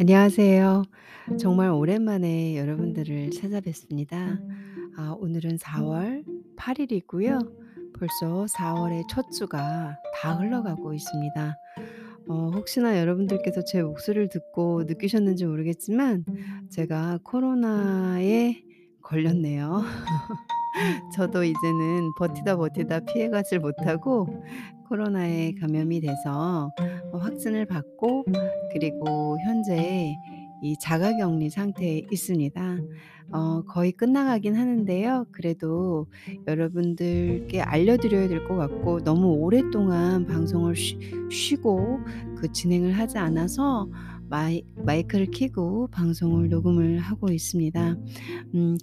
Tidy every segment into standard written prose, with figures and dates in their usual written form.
안녕하세요. 정말 오랜만에 여러분들을 찾아뵙습니다. 오늘은 4월 8일이고요. 벌써 4월의 첫 주가 다 흘러가고 있습니다. 혹시나 여러분들께서 제 목소리를 듣고 느끼셨는지 모르겠지만 제가 코로나에 걸렸네요. 저도 이제는 버티다 피해가질 못하고 코로나에 감염이 돼서 확진을 받고 그리고 현재 이 자가격리 상태에 있습니다. 거의 끝나가긴 하는데요. 그래도 여러분들께 알려드려야 될 것 같고 너무 오랫동안 방송을 쉬고 그 진행을 하지 않아서 마이크를 켜고 방송을 녹음을 하고 있습니다.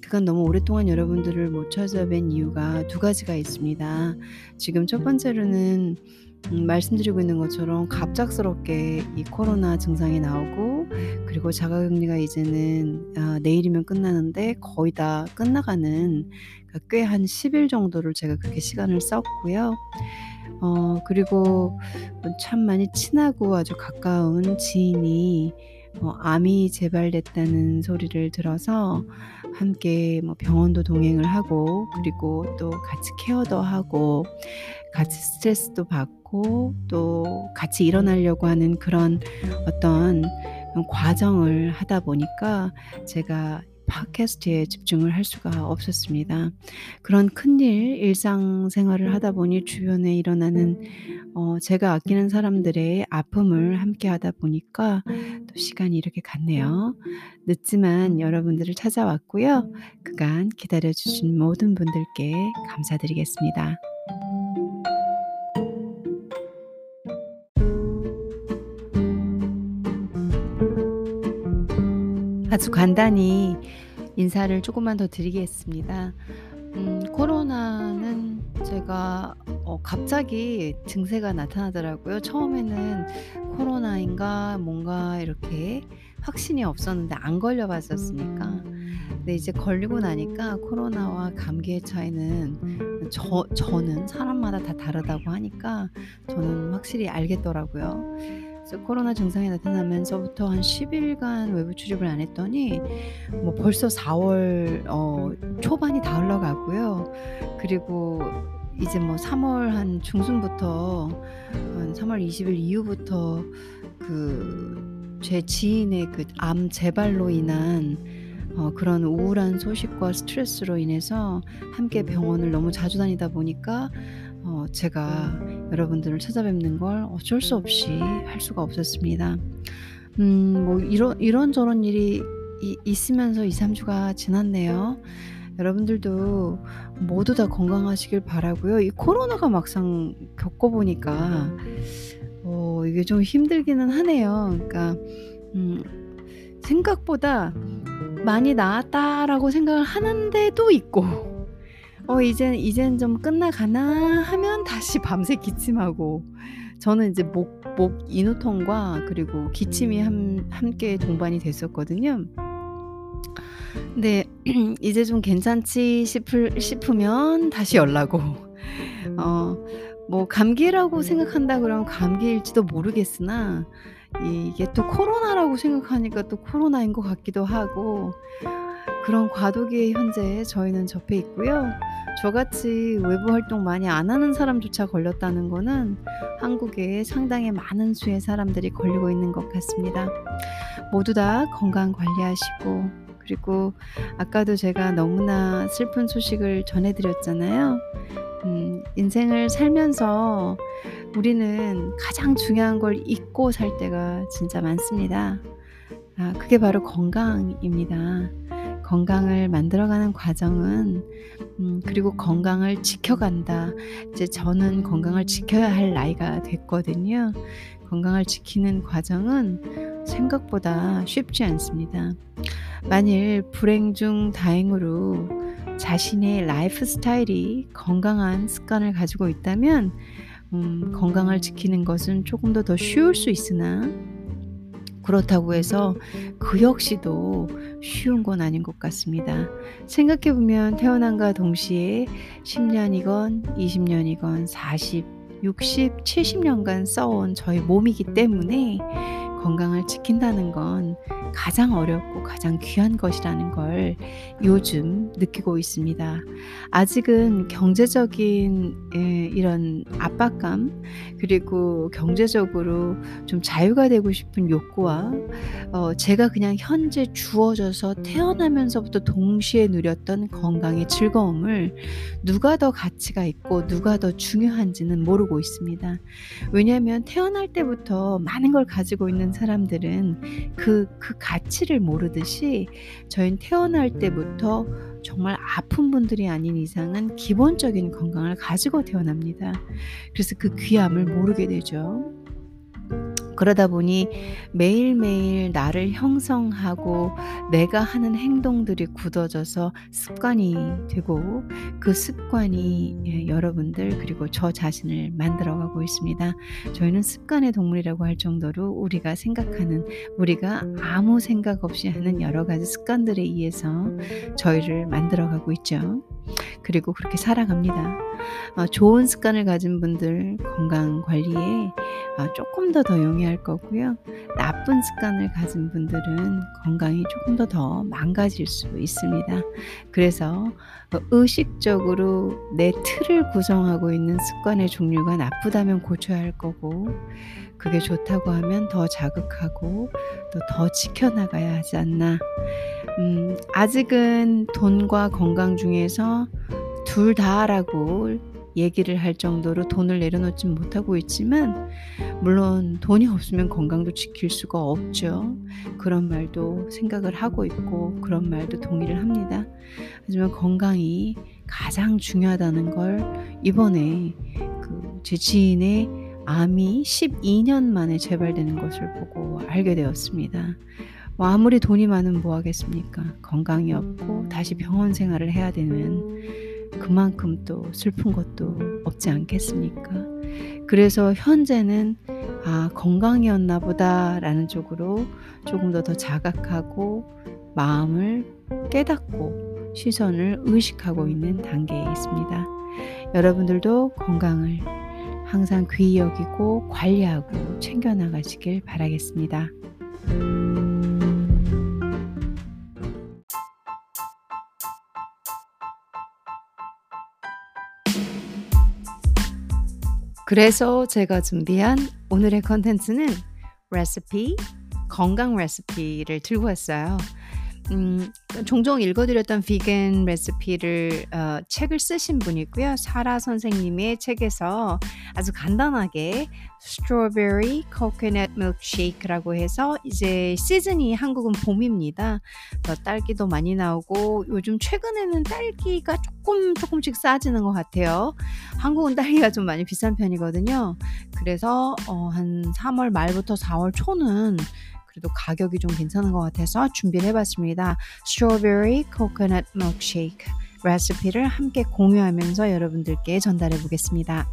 그간 너무 오랫동안 여러분들을 못 찾아뵌 이유가 두 가지가 있습니다. 지금 첫 번째로는 말씀드리고 있는 것처럼 갑작스럽게 이 코로나 증상이 나오고 그리고 자가격리가 이제는 내일이면 끝나는데 거의 다 끝나가는 꽤 한 10일 정도를 제가 그렇게 시간을 썼고요. 그리고 참 많이 친하고 아주 가까운 지인이 암이 재발됐다는 소리를 들어서 함께 병원도 동행을 하고 그리고 또 같이 케어도 하고 같이 스트레스도 받고 또 같이 일어나려고 하는 그런 어떤 과정을 하다 보니까 제가 팟캐스트에 집중을 할 수가 없었습니다. 그런 큰일, 일상생활을 하다 보니 주변에 일어나는 제가 아끼는 사람들의 아픔을 함께 하다 보니까 또 시간이 이렇게 갔네요. 늦지만 여러분들을 찾아왔고요. 그간 기다려주신 모든 분들께 감사드리겠습니다. 아주 간단히 인사를 조금만 더 드리겠습니다. 코로나는 제가 갑자기 증세가 나타나더라고요. 처음에는 코로나인가 뭔가 이렇게 확신이 없었는데 안 걸려봤었으니까. 근데 이제 걸리고 나니까 코로나와 감기의 차이는 저는 사람마다 다 다르다고 하니까 저는 확실히 알겠더라고요. 코로나 증상이 나타나면서부터 한 10일간 외부 출입을 안 했더니 벌써 4월 초반이 다 흘러가고요. 그리고 이제 3월 한 중순부터 한 3월 20일 이후부터 제 지인의 암 재발로 인한 그런 우울한 소식과 스트레스로 인해서 함께 병원을 너무 자주 다니다 보니까 제가 여러분들을 찾아뵙는 걸 어쩔 수 없이 할 수가 없었습니다. 이런저런 일이 있으면서 2, 3주가 지났네요. 여러분들도 모두 다 건강하시길 바라고요. 이 코로나가 막상 겪어보니까 이게 좀 힘들기는 하네요. 그러니까 생각보다 많이 나았다라고 생각을 하는데도 있고 이젠 좀 끝나가나 하면 다시 밤새 기침하고 저는 이제 목 인후통과 그리고 기침이 함께 동반이 됐었거든요. 근데 이제 좀 괜찮지 싶으면 다시 열나고 감기라고 생각한다 그러면 감기일지도 모르겠으나 이게 또 코로나라고 생각하니까 또 코로나인 것 같기도 하고 그런 과도기에 현재 저희는 접해 있고요. 저같이 외부 활동 많이 안 하는 사람조차 걸렸다는 거는 한국에 상당히 많은 수의 사람들이 걸리고 있는 것 같습니다. 모두 다 건강 관리하시고 그리고 아까도 제가 너무나 슬픈 소식을 전해드렸잖아요. 인생을 살면서 우리는 가장 중요한 걸 잊고 살 때가 진짜 많습니다. 그게 바로 건강입니다. 건강을 만들어가는 과정은 그리고 건강을 지켜간다. 이제 저는 건강을 지켜야 할 나이가 됐거든요. 건강을 지키는 과정은 생각보다 쉽지 않습니다. 만일 불행 중 다행으로 자신의 라이프 스타일이 건강한 습관을 가지고 있다면 건강을 지키는 것은 조금 더 쉬울 수 있으나 그렇다고 해서 그 역시도 쉬운 건 아닌 것 같습니다. 생각해보면 태어남과 동시에 10년이건 20년이건 40, 60, 70년간 써온 저희 몸이기 때문에 건강을 지킨다는 건 가장 어렵고 가장 귀한 것이라는 걸 요즘 느끼고 있습니다. 아직은 경제적인 이런 압박감, 그리고 경제적으로 좀 자유가 되고 싶은 욕구와 제가 그냥 현재 주어져서 태어나면서부터 동시에 누렸던 건강의 즐거움을 누가 더 가치가 있고 누가 더 중요한지는 모르고 있습니다. 왜냐하면 태어날 때부터 많은 걸 가지고 있는 사람들은 그 가치를 모르듯이, 저희는 태어날 때부터 정말 아픈 분들이 아닌 이상은 기본적인 건강을 가지고 태어납니다. 그래서 그 귀함을 모르게 되죠. 그러다 보니 매일매일 나를 형성하고 내가 하는 행동들이 굳어져서 습관이 되고, 그 습관이 여러분들 그리고 저 자신을 만들어가고 있습니다. 저희는 습관의 동물이라고 할 정도로 우리가 생각하는, 우리가 아무 생각 없이 하는 여러 가지 습관들에 의해서 저희를 만들어가고 있죠. 그리고 그렇게 살아갑니다. 좋은 습관을 가진 분들 건강관리에 조금 더 용이할 거고요. 나쁜 습관을 가진 분들은 건강이 조금 더 망가질 수 있습니다. 그래서 의식적으로 내 틀을 구성하고 있는 습관의 종류가 나쁘다면 고쳐야 할 거고, 그게 좋다고 하면 더 자극하고 또 더 지켜나가야 하지 않나. 아직은 돈과 건강 중에서 둘 다라고 얘기를 할 정도로 돈을 내려놓지 못하고 있지만, 물론 돈이 없으면 건강도 지킬 수가 없죠. 그런 말도 생각을 하고 있고 그런 말도 동의를 합니다. 하지만 건강이 가장 중요하다는 걸 이번에 제 지인의 암이 12년 만에 재발되는 것을 보고 알게 되었습니다. 아무리 돈이 많으면 뭐 하겠습니까? 건강이 없고 다시 병원 생활을 해야 되는, 그만큼 또 슬픈 것도 없지 않겠습니까? 그래서 현재는 건강이었나 보다라는 쪽으로 조금 더 자각하고 마음을 깨닫고 시선을 의식하고 있는 단계에 있습니다. 여러분들도 건강을 항상 귀히 여기고 관리하고 챙겨나가시길 바라겠습니다. 그래서 제가 준비한 오늘의 컨텐츠는 레시피, 건강 레시피를 들고 왔어요. 종종 읽어드렸던 비건 레시피를 책을 쓰신 분이고요. 사라 선생님의 책에서 아주 간단하게 스트로베리 코코넛 밀크쉐이크라고 해서, 이제 시즌이 한국은 봄입니다. 딸기도 많이 나오고 요즘 최근에는 딸기가 조금씩 싸지는 것 같아요. 한국은 딸기가 좀 많이 비싼 편이거든요. 그래서 한 3월 말부터 4월 초는 그래도 가격이 좀 괜찮은 것 같아서 준비를 해봤습니다. Strawberry Coconut Milkshake 레시피를 함께 공유하면서 여러분들께 전달해 보겠습니다.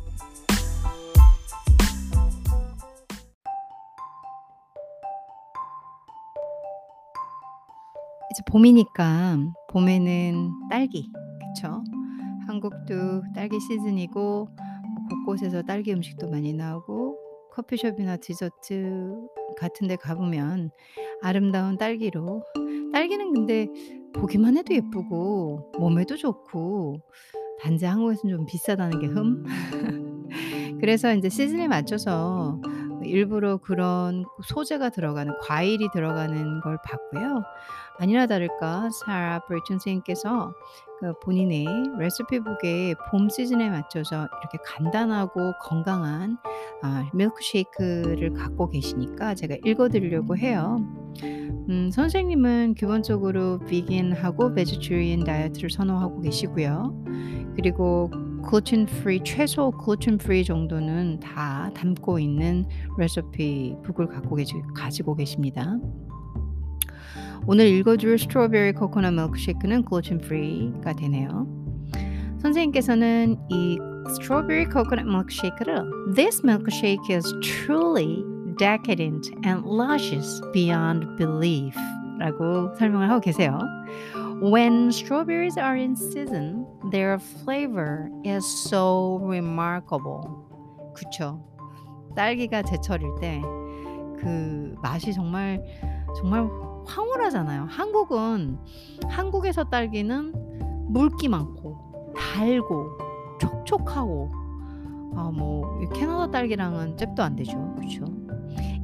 이제 봄이니까, 봄에는 딸기, 그쵸? 한국도 딸기 시즌이고 곳곳에서 딸기 음식도 많이 나오고, 커피숍이나 디저트 같은 데 가보면 아름다운 딸기로, 딸기는 근데 보기만 해도 예쁘고 몸에도 좋고, 단지 한국에서는 좀 비싸다는 게 그래서 이제 시즌에 맞춰서 일부러 그런 소재가 들어가는, 과일이 들어가는 걸 봤고요. 아니나 다를까 사라 브리튼 선생님께서 본인의 레시피북에 봄 시즌에 맞춰서 이렇게 간단하고 건강한 밀크쉐이크를 갖고 계시니까 제가 읽어드리려고 해요. 선생님은 기본적으로 비긴하고 베지테리언 다이어트를 선호하고 계시고요. 그리고 글루텐 프리, 최소 글루텐 프리 정도는 다 담고 있는 레시피북을 가지고 계십니다. 오늘 읽어줄 스트로베리 코코넛 밀크쉐이크는 글루텐 프리가 되네요. 선생님께서는 이 스트로베리 코코넛 밀크쉐이크를 This milkshake is truly decadent and luscious beyond belief 라고 설명을 하고 계세요. When strawberries are in season, their flavor is so remarkable. 그쵸? 딸기가 제철일 때 그 맛이 정말 정말 황홀하잖아요. 한국에서 딸기는 물기 많고 달고 촉촉하고 캐나다 딸기랑은 잽도 안 되죠. 그렇죠?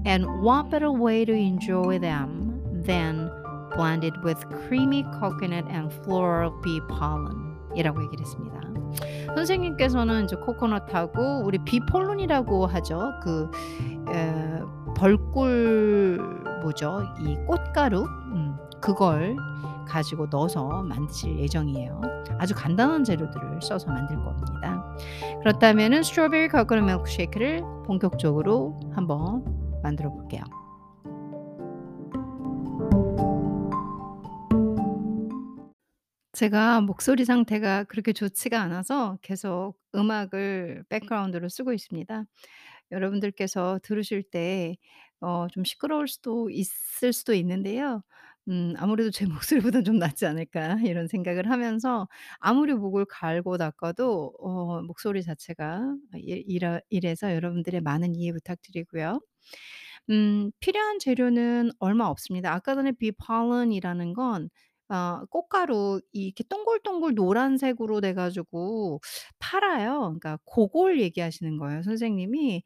And what better way to enjoy them than blended with creamy coconut and floral bee pollen 이라고 얘기를 했습니다. 선생님께서는 이제 코코넛하고 우리 비 폴론이라고 하죠. 그 벌꿀 뭐죠? 이 꽃가루 그걸 가지고 넣어서 만드실 예정이에요. 아주 간단한 재료들을 써서 만들 겁니다. 그렇다면은 스트로베리 코코넛 밀크쉐이크를 본격적으로 한번 만들어 볼게요. 제가 목소리 상태가 그렇게 좋지가 않아서 계속 음악을 백그라운드로 쓰고 있습니다. 여러분들께서 들으실 때 좀 시끄러울 수도 있을 수도 있는데요. 아무래도 제 목소리보다 좀 낫지 않을까 이런 생각을 하면서 아무리 목을 갈고 닦아도 목소리 자체가 이래서 여러분들의 많은 이해 부탁드리고요. 필요한 재료는 얼마 없습니다. 아까 전에 비 폴런이라는 건 꽃가루 이렇게 동글동글 노란색으로 돼가지고 팔아요. 그러니까 그걸 얘기하시는 거예요. 선생님이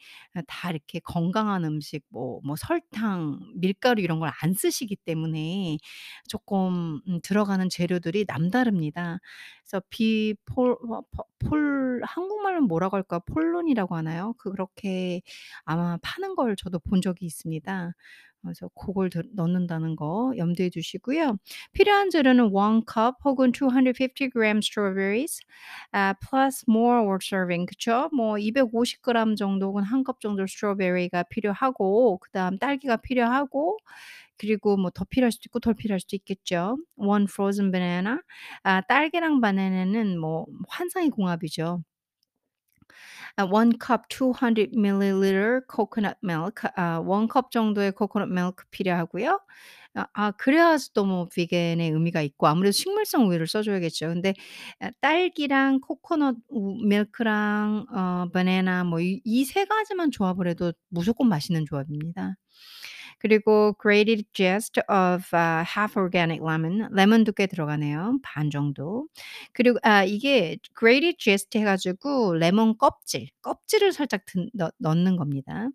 다 이렇게 건강한 음식, 뭐 설탕, 밀가루 이런 걸 안 쓰시기 때문에 조금 들어가는 재료들이 남다릅니다. 그래서 한국말로 뭐라고 할까? 폴론이라고 하나요? 그렇게 아마 파는 걸 저도 본 적이 있습니다. 그래서 그걸 넣는다는 거 염두해 주시고요. 필요한 재료는 1컵 혹은 250g strawberries plus more or serving 그쵸? 250g 정도 혹은 1컵 정도 스트로베리가 필요하고 그 다음 딸기가 필요하고 그리고 더 필요할 수도 있고 덜 필요할 수도 있겠죠. 1 frozen banana 딸기랑 바나나는 환상의 공합이죠. 1컵 200ml coconut milk 1컵 정도의 코코넛 밀크 필요하고요. 그래야지 또 비건의 의미가 있고 아무래도 식물성 우유를 써줘야겠죠. 근데 딸기랑 코코넛 밀크랑 바나나 이 세 가지만 조합을 해도 무조건 맛있는 조합입니다. 그리고 grated zest of half organic lemon, 레몬도 꽤 들어가네요. 반 정도. 그리고 이게 grated zest 해가지고 레몬 껍질을 살짝 넣는 겁니다.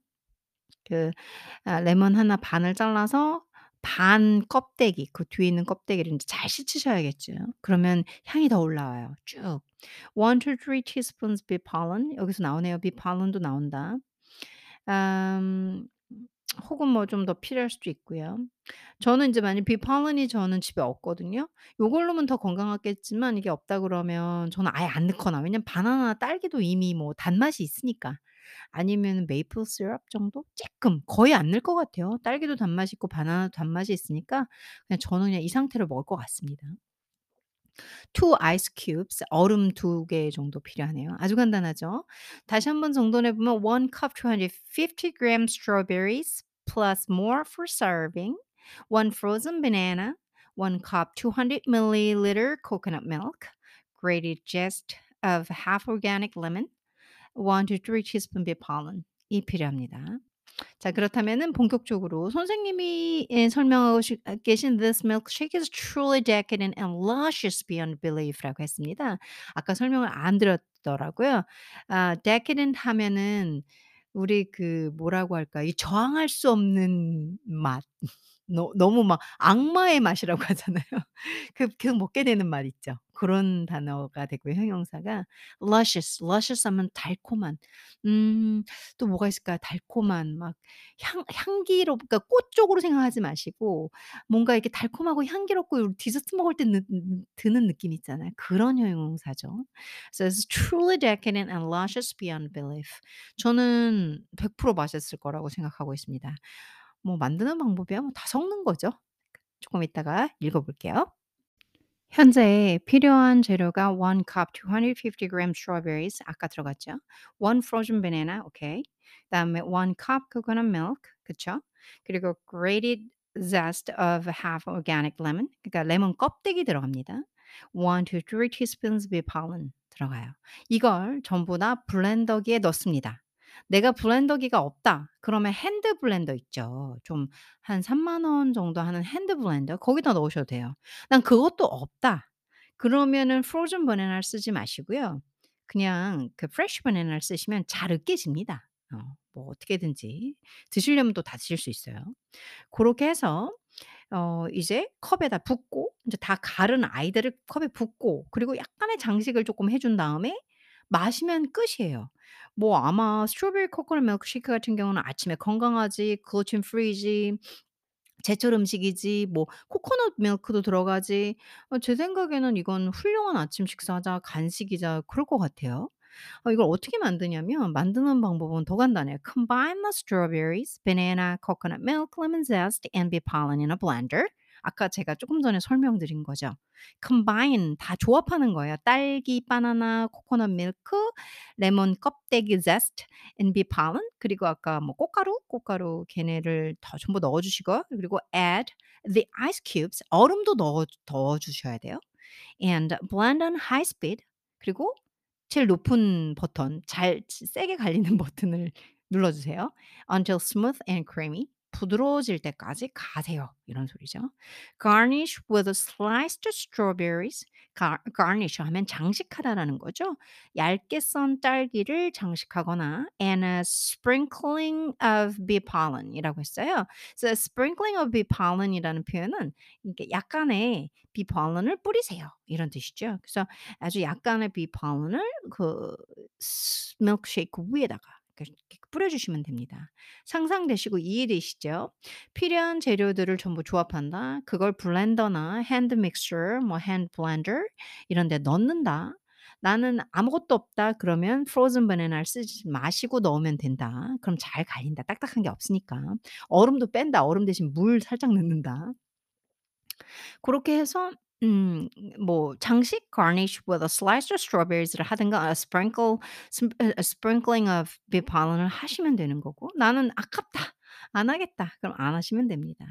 그 레몬 하나 반을 잘라서 반 껍데기, 그 뒤에 있는 껍데기를 이제 잘 씻으셔야겠죠. 그러면 향이 더 올라와요. 쭉. 1-3 teaspoons bee pollen. 여기서 나오네요. bee pollen도 나온다. 혹은 좀 더 필요할 수도 있고요. 저는 이제 만약 비 폴런이 저는 집에 없거든요. 요걸로면 더 건강하겠지만 이게 없다 그러면 저는 아예 안 넣거나 왜냐면 바나나 딸기도 이미 단맛이 있으니까 아니면 메이플 시럽 정도? 조금 거의 안 넣을 것 같아요. 딸기도 단맛이 있고 바나나도 단맛이 있으니까 저는 이 상태로 먹을 것 같습니다. 2 ice cubes, 얼음 2개 정도 필요하네요. 아주 간단하죠? 다시 한번 정돈해 보면 1cup 250g strawberries plus more for serving, 1 frozen banana, 1cup 200ml coconut milk, grated zest of half organic lemon, 1-3 teaspoon bee pollen 이 필요합니다. 자, 그렇다면은 본격적으로 선생님이 설명하고 계신 This milkshake is truly decadent and luscious beyond belief라고 했습니다. 아까 설명을 안 드렸더라고요. decadent 하면은 우리 뭐라고 할까? 이 저항할 수 없는 맛. 너무 악마의 맛이라고 하잖아요. 계속 먹게 되는 맛 있죠. 그런 단어가 되고요. 형용사가 luscious 하면 달콤한. 또 뭐가 있을까요? 달콤한 향기로 그러니까 꽃 쪽으로 생각하지 마시고 뭔가 이렇게 달콤하고 향기롭고 디저트 먹을 때 드는 느낌 있잖아요. 그런 형용사죠. So it's truly decadent and luscious beyond belief. 저는 100% 맛있을 거라고 생각하고 있습니다. 만드는 방법이야 다 섞는 거죠. 조금 이따가 읽어볼게요. 현재 필요한 재료가 1cup 250g strawberries 아까 들어갔죠. 1 frozen banana 오케이. 그다음에 1cup coconut milk 그쵸? 그리고 grated zest of half organic lemon 그러니까 레몬 껍데기 들어갑니다. 1-3 teaspoons bee pollen 들어가요. 이걸 전부 다 블렌더기에 넣습니다. 내가 블렌더기가 없다. 그러면 핸드 블렌더 있죠. 좀 한 3만 원 정도 하는 핸드 블렌더 거기다 넣으셔도 돼요. 난 그것도 없다. 그러면은 프로즌 바나나를 쓰지 마시고요. 그냥 그 프레쉬 바나나를 쓰시면 잘 으깨집니다. 뭐 어떻게든지 드시려면 또 다 드실 수 있어요. 그렇게 해서 이제 컵에다 붓고 이제 다 갈은 아이들을 컵에 붓고 그리고 약간의 장식을 조금 해준 다음에 마시면 끝이에요. 뭐 아마 스트로베리 코코넛 밀크쉐이크 같은 경우는 아침에 건강하지, 글루틴 프리지, 제철 음식이지, 뭐 코코넛 밀크도 들어가지. 제 생각에는 이건 훌륭한 아침 식사자, 간식이자 그럴 것 같아요. 이걸 어떻게 만드냐면 만드는 방법은 더 간단해요. Combine the strawberries, banana, coconut milk, lemon zest, and bee pollen in a blender. 아까 제가 조금 전에 설명드린 거죠. Combine 다 조합하는 거예요. 딸기, 바나나, 코코넛 밀크, 레몬 껍데기 zest, and bee pollen. 그리고 아까 뭐 꽃가루 걔네를 다 전부 넣어주시고 그리고 add the ice cubes 얼음도 넣어주셔야 돼요. And blend on high speed. 그리고 제일 높은 버튼, 잘 세게 갈리는 버튼을 눌러주세요. Until smooth and creamy. 부드러워질 때까지 가세요. 이런 소리죠. Garnish with sliced strawberries. Garnish 하면 장식하다라는 거죠. 얇게 썬 딸기를 장식하거나 and a sprinkling of bee pollen 이라고 했어요. So sprinkling of bee pollen 이라는 표현은 이게 약간의 bee pollen을 뿌리세요. 이런 뜻이죠. 그래서 아주 약간의 bee pollen을 그 밀크쉐이크 위에다가 뿌려주시면 됩니다. 상상되시고 이해되시죠? 필요한 재료들을 전부 조합한다. 그걸 블렌더나 핸드 믹서, 뭐 핸드 블렌더 이런 데 넣는다. 나는 아무것도 없다. 그러면 프로즌 바나나를 쓰지 마시고 넣으면 된다. 그럼 잘 갈린다. 딱딱한 게 없으니까. 얼음도 뺀다. 얼음 대신 물 살짝 넣는다. 그렇게 해서 뭐 장식 garnish with a sliced strawberries를 하든가 a sprinkling of bee pollen을 하시면 되는 거고 나는 아깝다 안 하겠다 그럼 안 하시면 됩니다.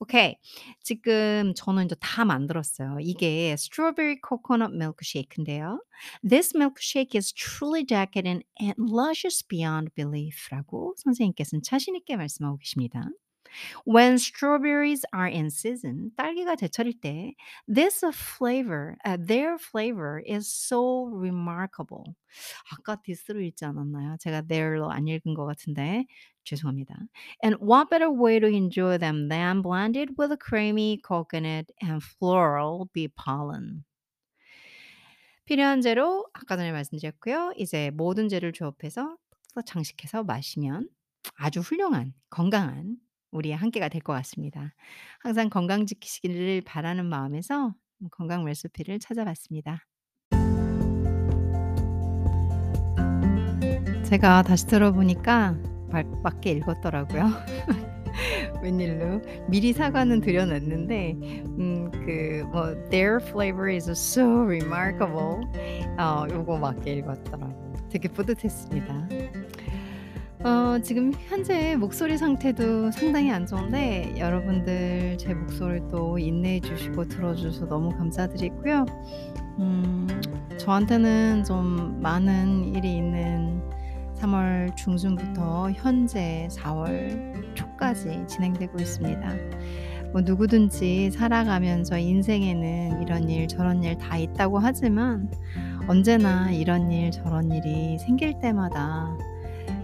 오케이 지금 저는 이제 다 만들었어요. 이게 strawberry coconut milkshake인데요. This milkshake is truly decadent and luscious beyond belief라고 선생님께서는 자신 있게 말씀하고 계십니다. When strawberries are in season, 딸기가 제철일 때, their flavor is so remarkable. 아까 this로 읽지 않았나요? 제가 their로 안 읽은 것 같은데 죄송합니다. And what better way to enjoy them than blended with a creamy coconut and floral bee pollen. 필요한 재료 아까 전에 말씀드렸고요. 이제 모든 재료를 조합해서 장식해서 마시면 아주 훌륭한 건강한 우리의 한끼가 될 것 같습니다. 항상 건강 지키시기를 바라는 마음에서 건강 레시피를 찾아봤습니다. 제가 다시 들어보니까 맞게 읽었더라고요. 웬일로 미리 사과는 드려놨는데 their flavor is so remarkable 요거 맞게 읽었더라고요. 되게 뿌듯했습니다. 지금 현재 목소리 상태도 상당히 안 좋은데 여러분들 제 목소리를 또 인내해 주시고 들어주셔서 너무 감사드리고요. 저한테는 좀 많은 일이 있는 3월 중순부터 현재 4월 초까지 진행되고 있습니다. 뭐 누구든지 살아가면서 인생에는 이런 일 저런 일 다 있다고 하지만 언제나 이런 일 저런 일이 생길 때마다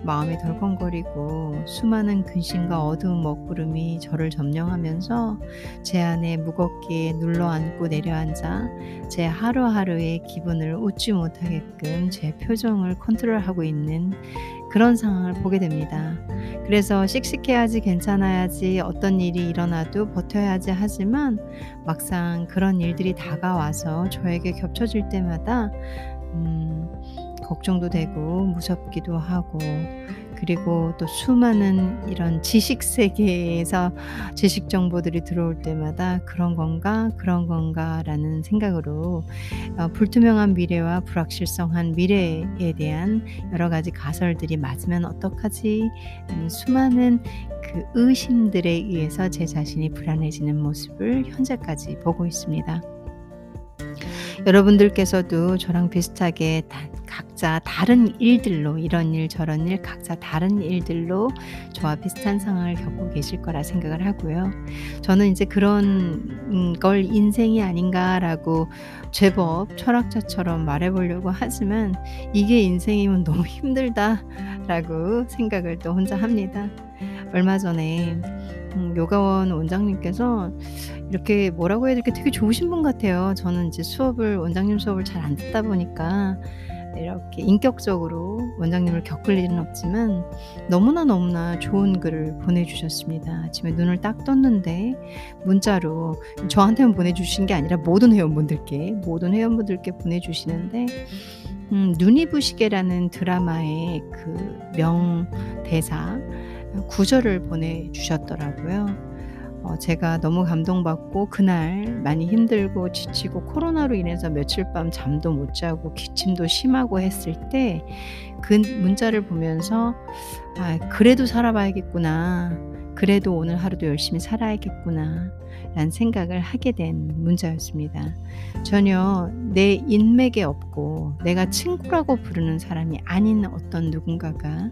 마음이 덜컹거리고 수많은 근심과 어두운 먹구름이 저를 점령하면서 제 안에 무겁게 눌러앉고 내려앉아 제 하루하루의 기분을 웃지 못하게끔 제 표정을 컨트롤하고 있는 그런 상황을 보게 됩니다. 그래서 씩씩해야지 괜찮아야지 어떤 일이 일어나도 버텨야지 하지만 막상 그런 일들이 다가와서 저에게 겹쳐질 때마다 걱정도 되고 무섭기도 하고 그리고 또 수많은 이런 지식세계에서 지식 정보들이 들어올 때마다 그런 건가 라는 생각으로 불투명한 미래와 불확실성한 미래에 대한 여러 가지 가설들이 맞으면 어떡하지 수많은 그 의심들에 의해서 제 자신이 불안해지는 모습을 현재까지 보고 있습니다. 여러분들께서도 저랑 비슷하게 각자 다른 일들로, 이런 일 저런 일 각자 다른 일들로 저와 비슷한 상황을 겪고 계실 거라 생각을 하고요. 저는 이제 그런 걸 인생이 아닌가라고 제법 철학자처럼 말해보려고 하지만 이게 인생이면 너무 힘들다라고 생각을 또 혼자 합니다. 얼마 전에 요가원 원장님께서 이렇게 뭐라고 해야 될까 되게 좋으신 분 같아요. 저는 이제 수업을, 원장님 수업을 잘 안 듣다 보니까 이렇게 인격적으로 원장님을 겪을 일은 없지만 너무나 좋은 글을 보내주셨습니다. 아침에 눈을 딱 떴는데 문자로 저한테만 보내주신 게 아니라 모든 회원분들께 보내주시는데 눈이 부시게라는 드라마의 그 명대사 구절을 보내주셨더라고요. 제가 너무 감동받고 그날 많이 힘들고 지치고 코로나로 인해서 며칠 밤 잠도 못 자고 기침도 심하고 했을 때 그 문자를 보면서 그래도 살아봐야겠구나, 그래도 오늘 하루도 열심히 살아야겠구나 라는 생각을 하게 된 문자였습니다. 전혀 내 인맥에 없고 내가 친구라고 부르는 사람이 아닌 어떤 누군가가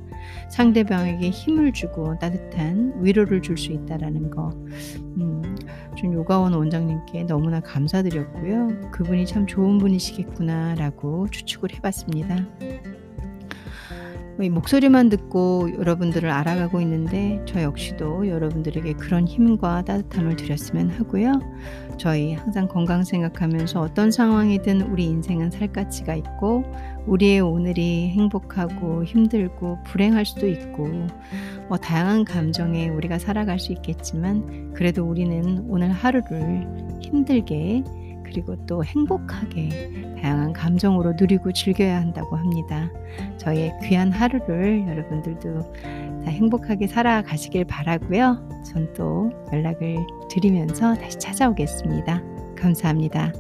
상대방에게 힘을 주고 따뜻한 위로를 줄 수 있다라는 거, 전 요가원 원장님께 너무나 감사드렸고요. 그분이 참 좋은 분이시겠구나 라고 추측을 해봤습니다. 목소리만 듣고 여러분들을 알아가고 있는데 저 역시도 여러분들에게 그런 힘과 따뜻함을 드렸으면 하고요. 저희 항상 건강 생각하면서 어떤 상황이든 우리 인생은 살 가치가 있고 우리의 오늘이 행복하고 힘들고 불행할 수도 있고 다양한 감정에 우리가 살아갈 수 있겠지만 그래도 우리는 오늘 하루를 힘들게 그리고 또 행복하게 다양한 감정으로 누리고 즐겨야 한다고 합니다. 저의 귀한 하루를 여러분들도 다 행복하게 살아가시길 바라고요. 전 또 연락을 드리면서 다시 찾아오겠습니다. 감사합니다.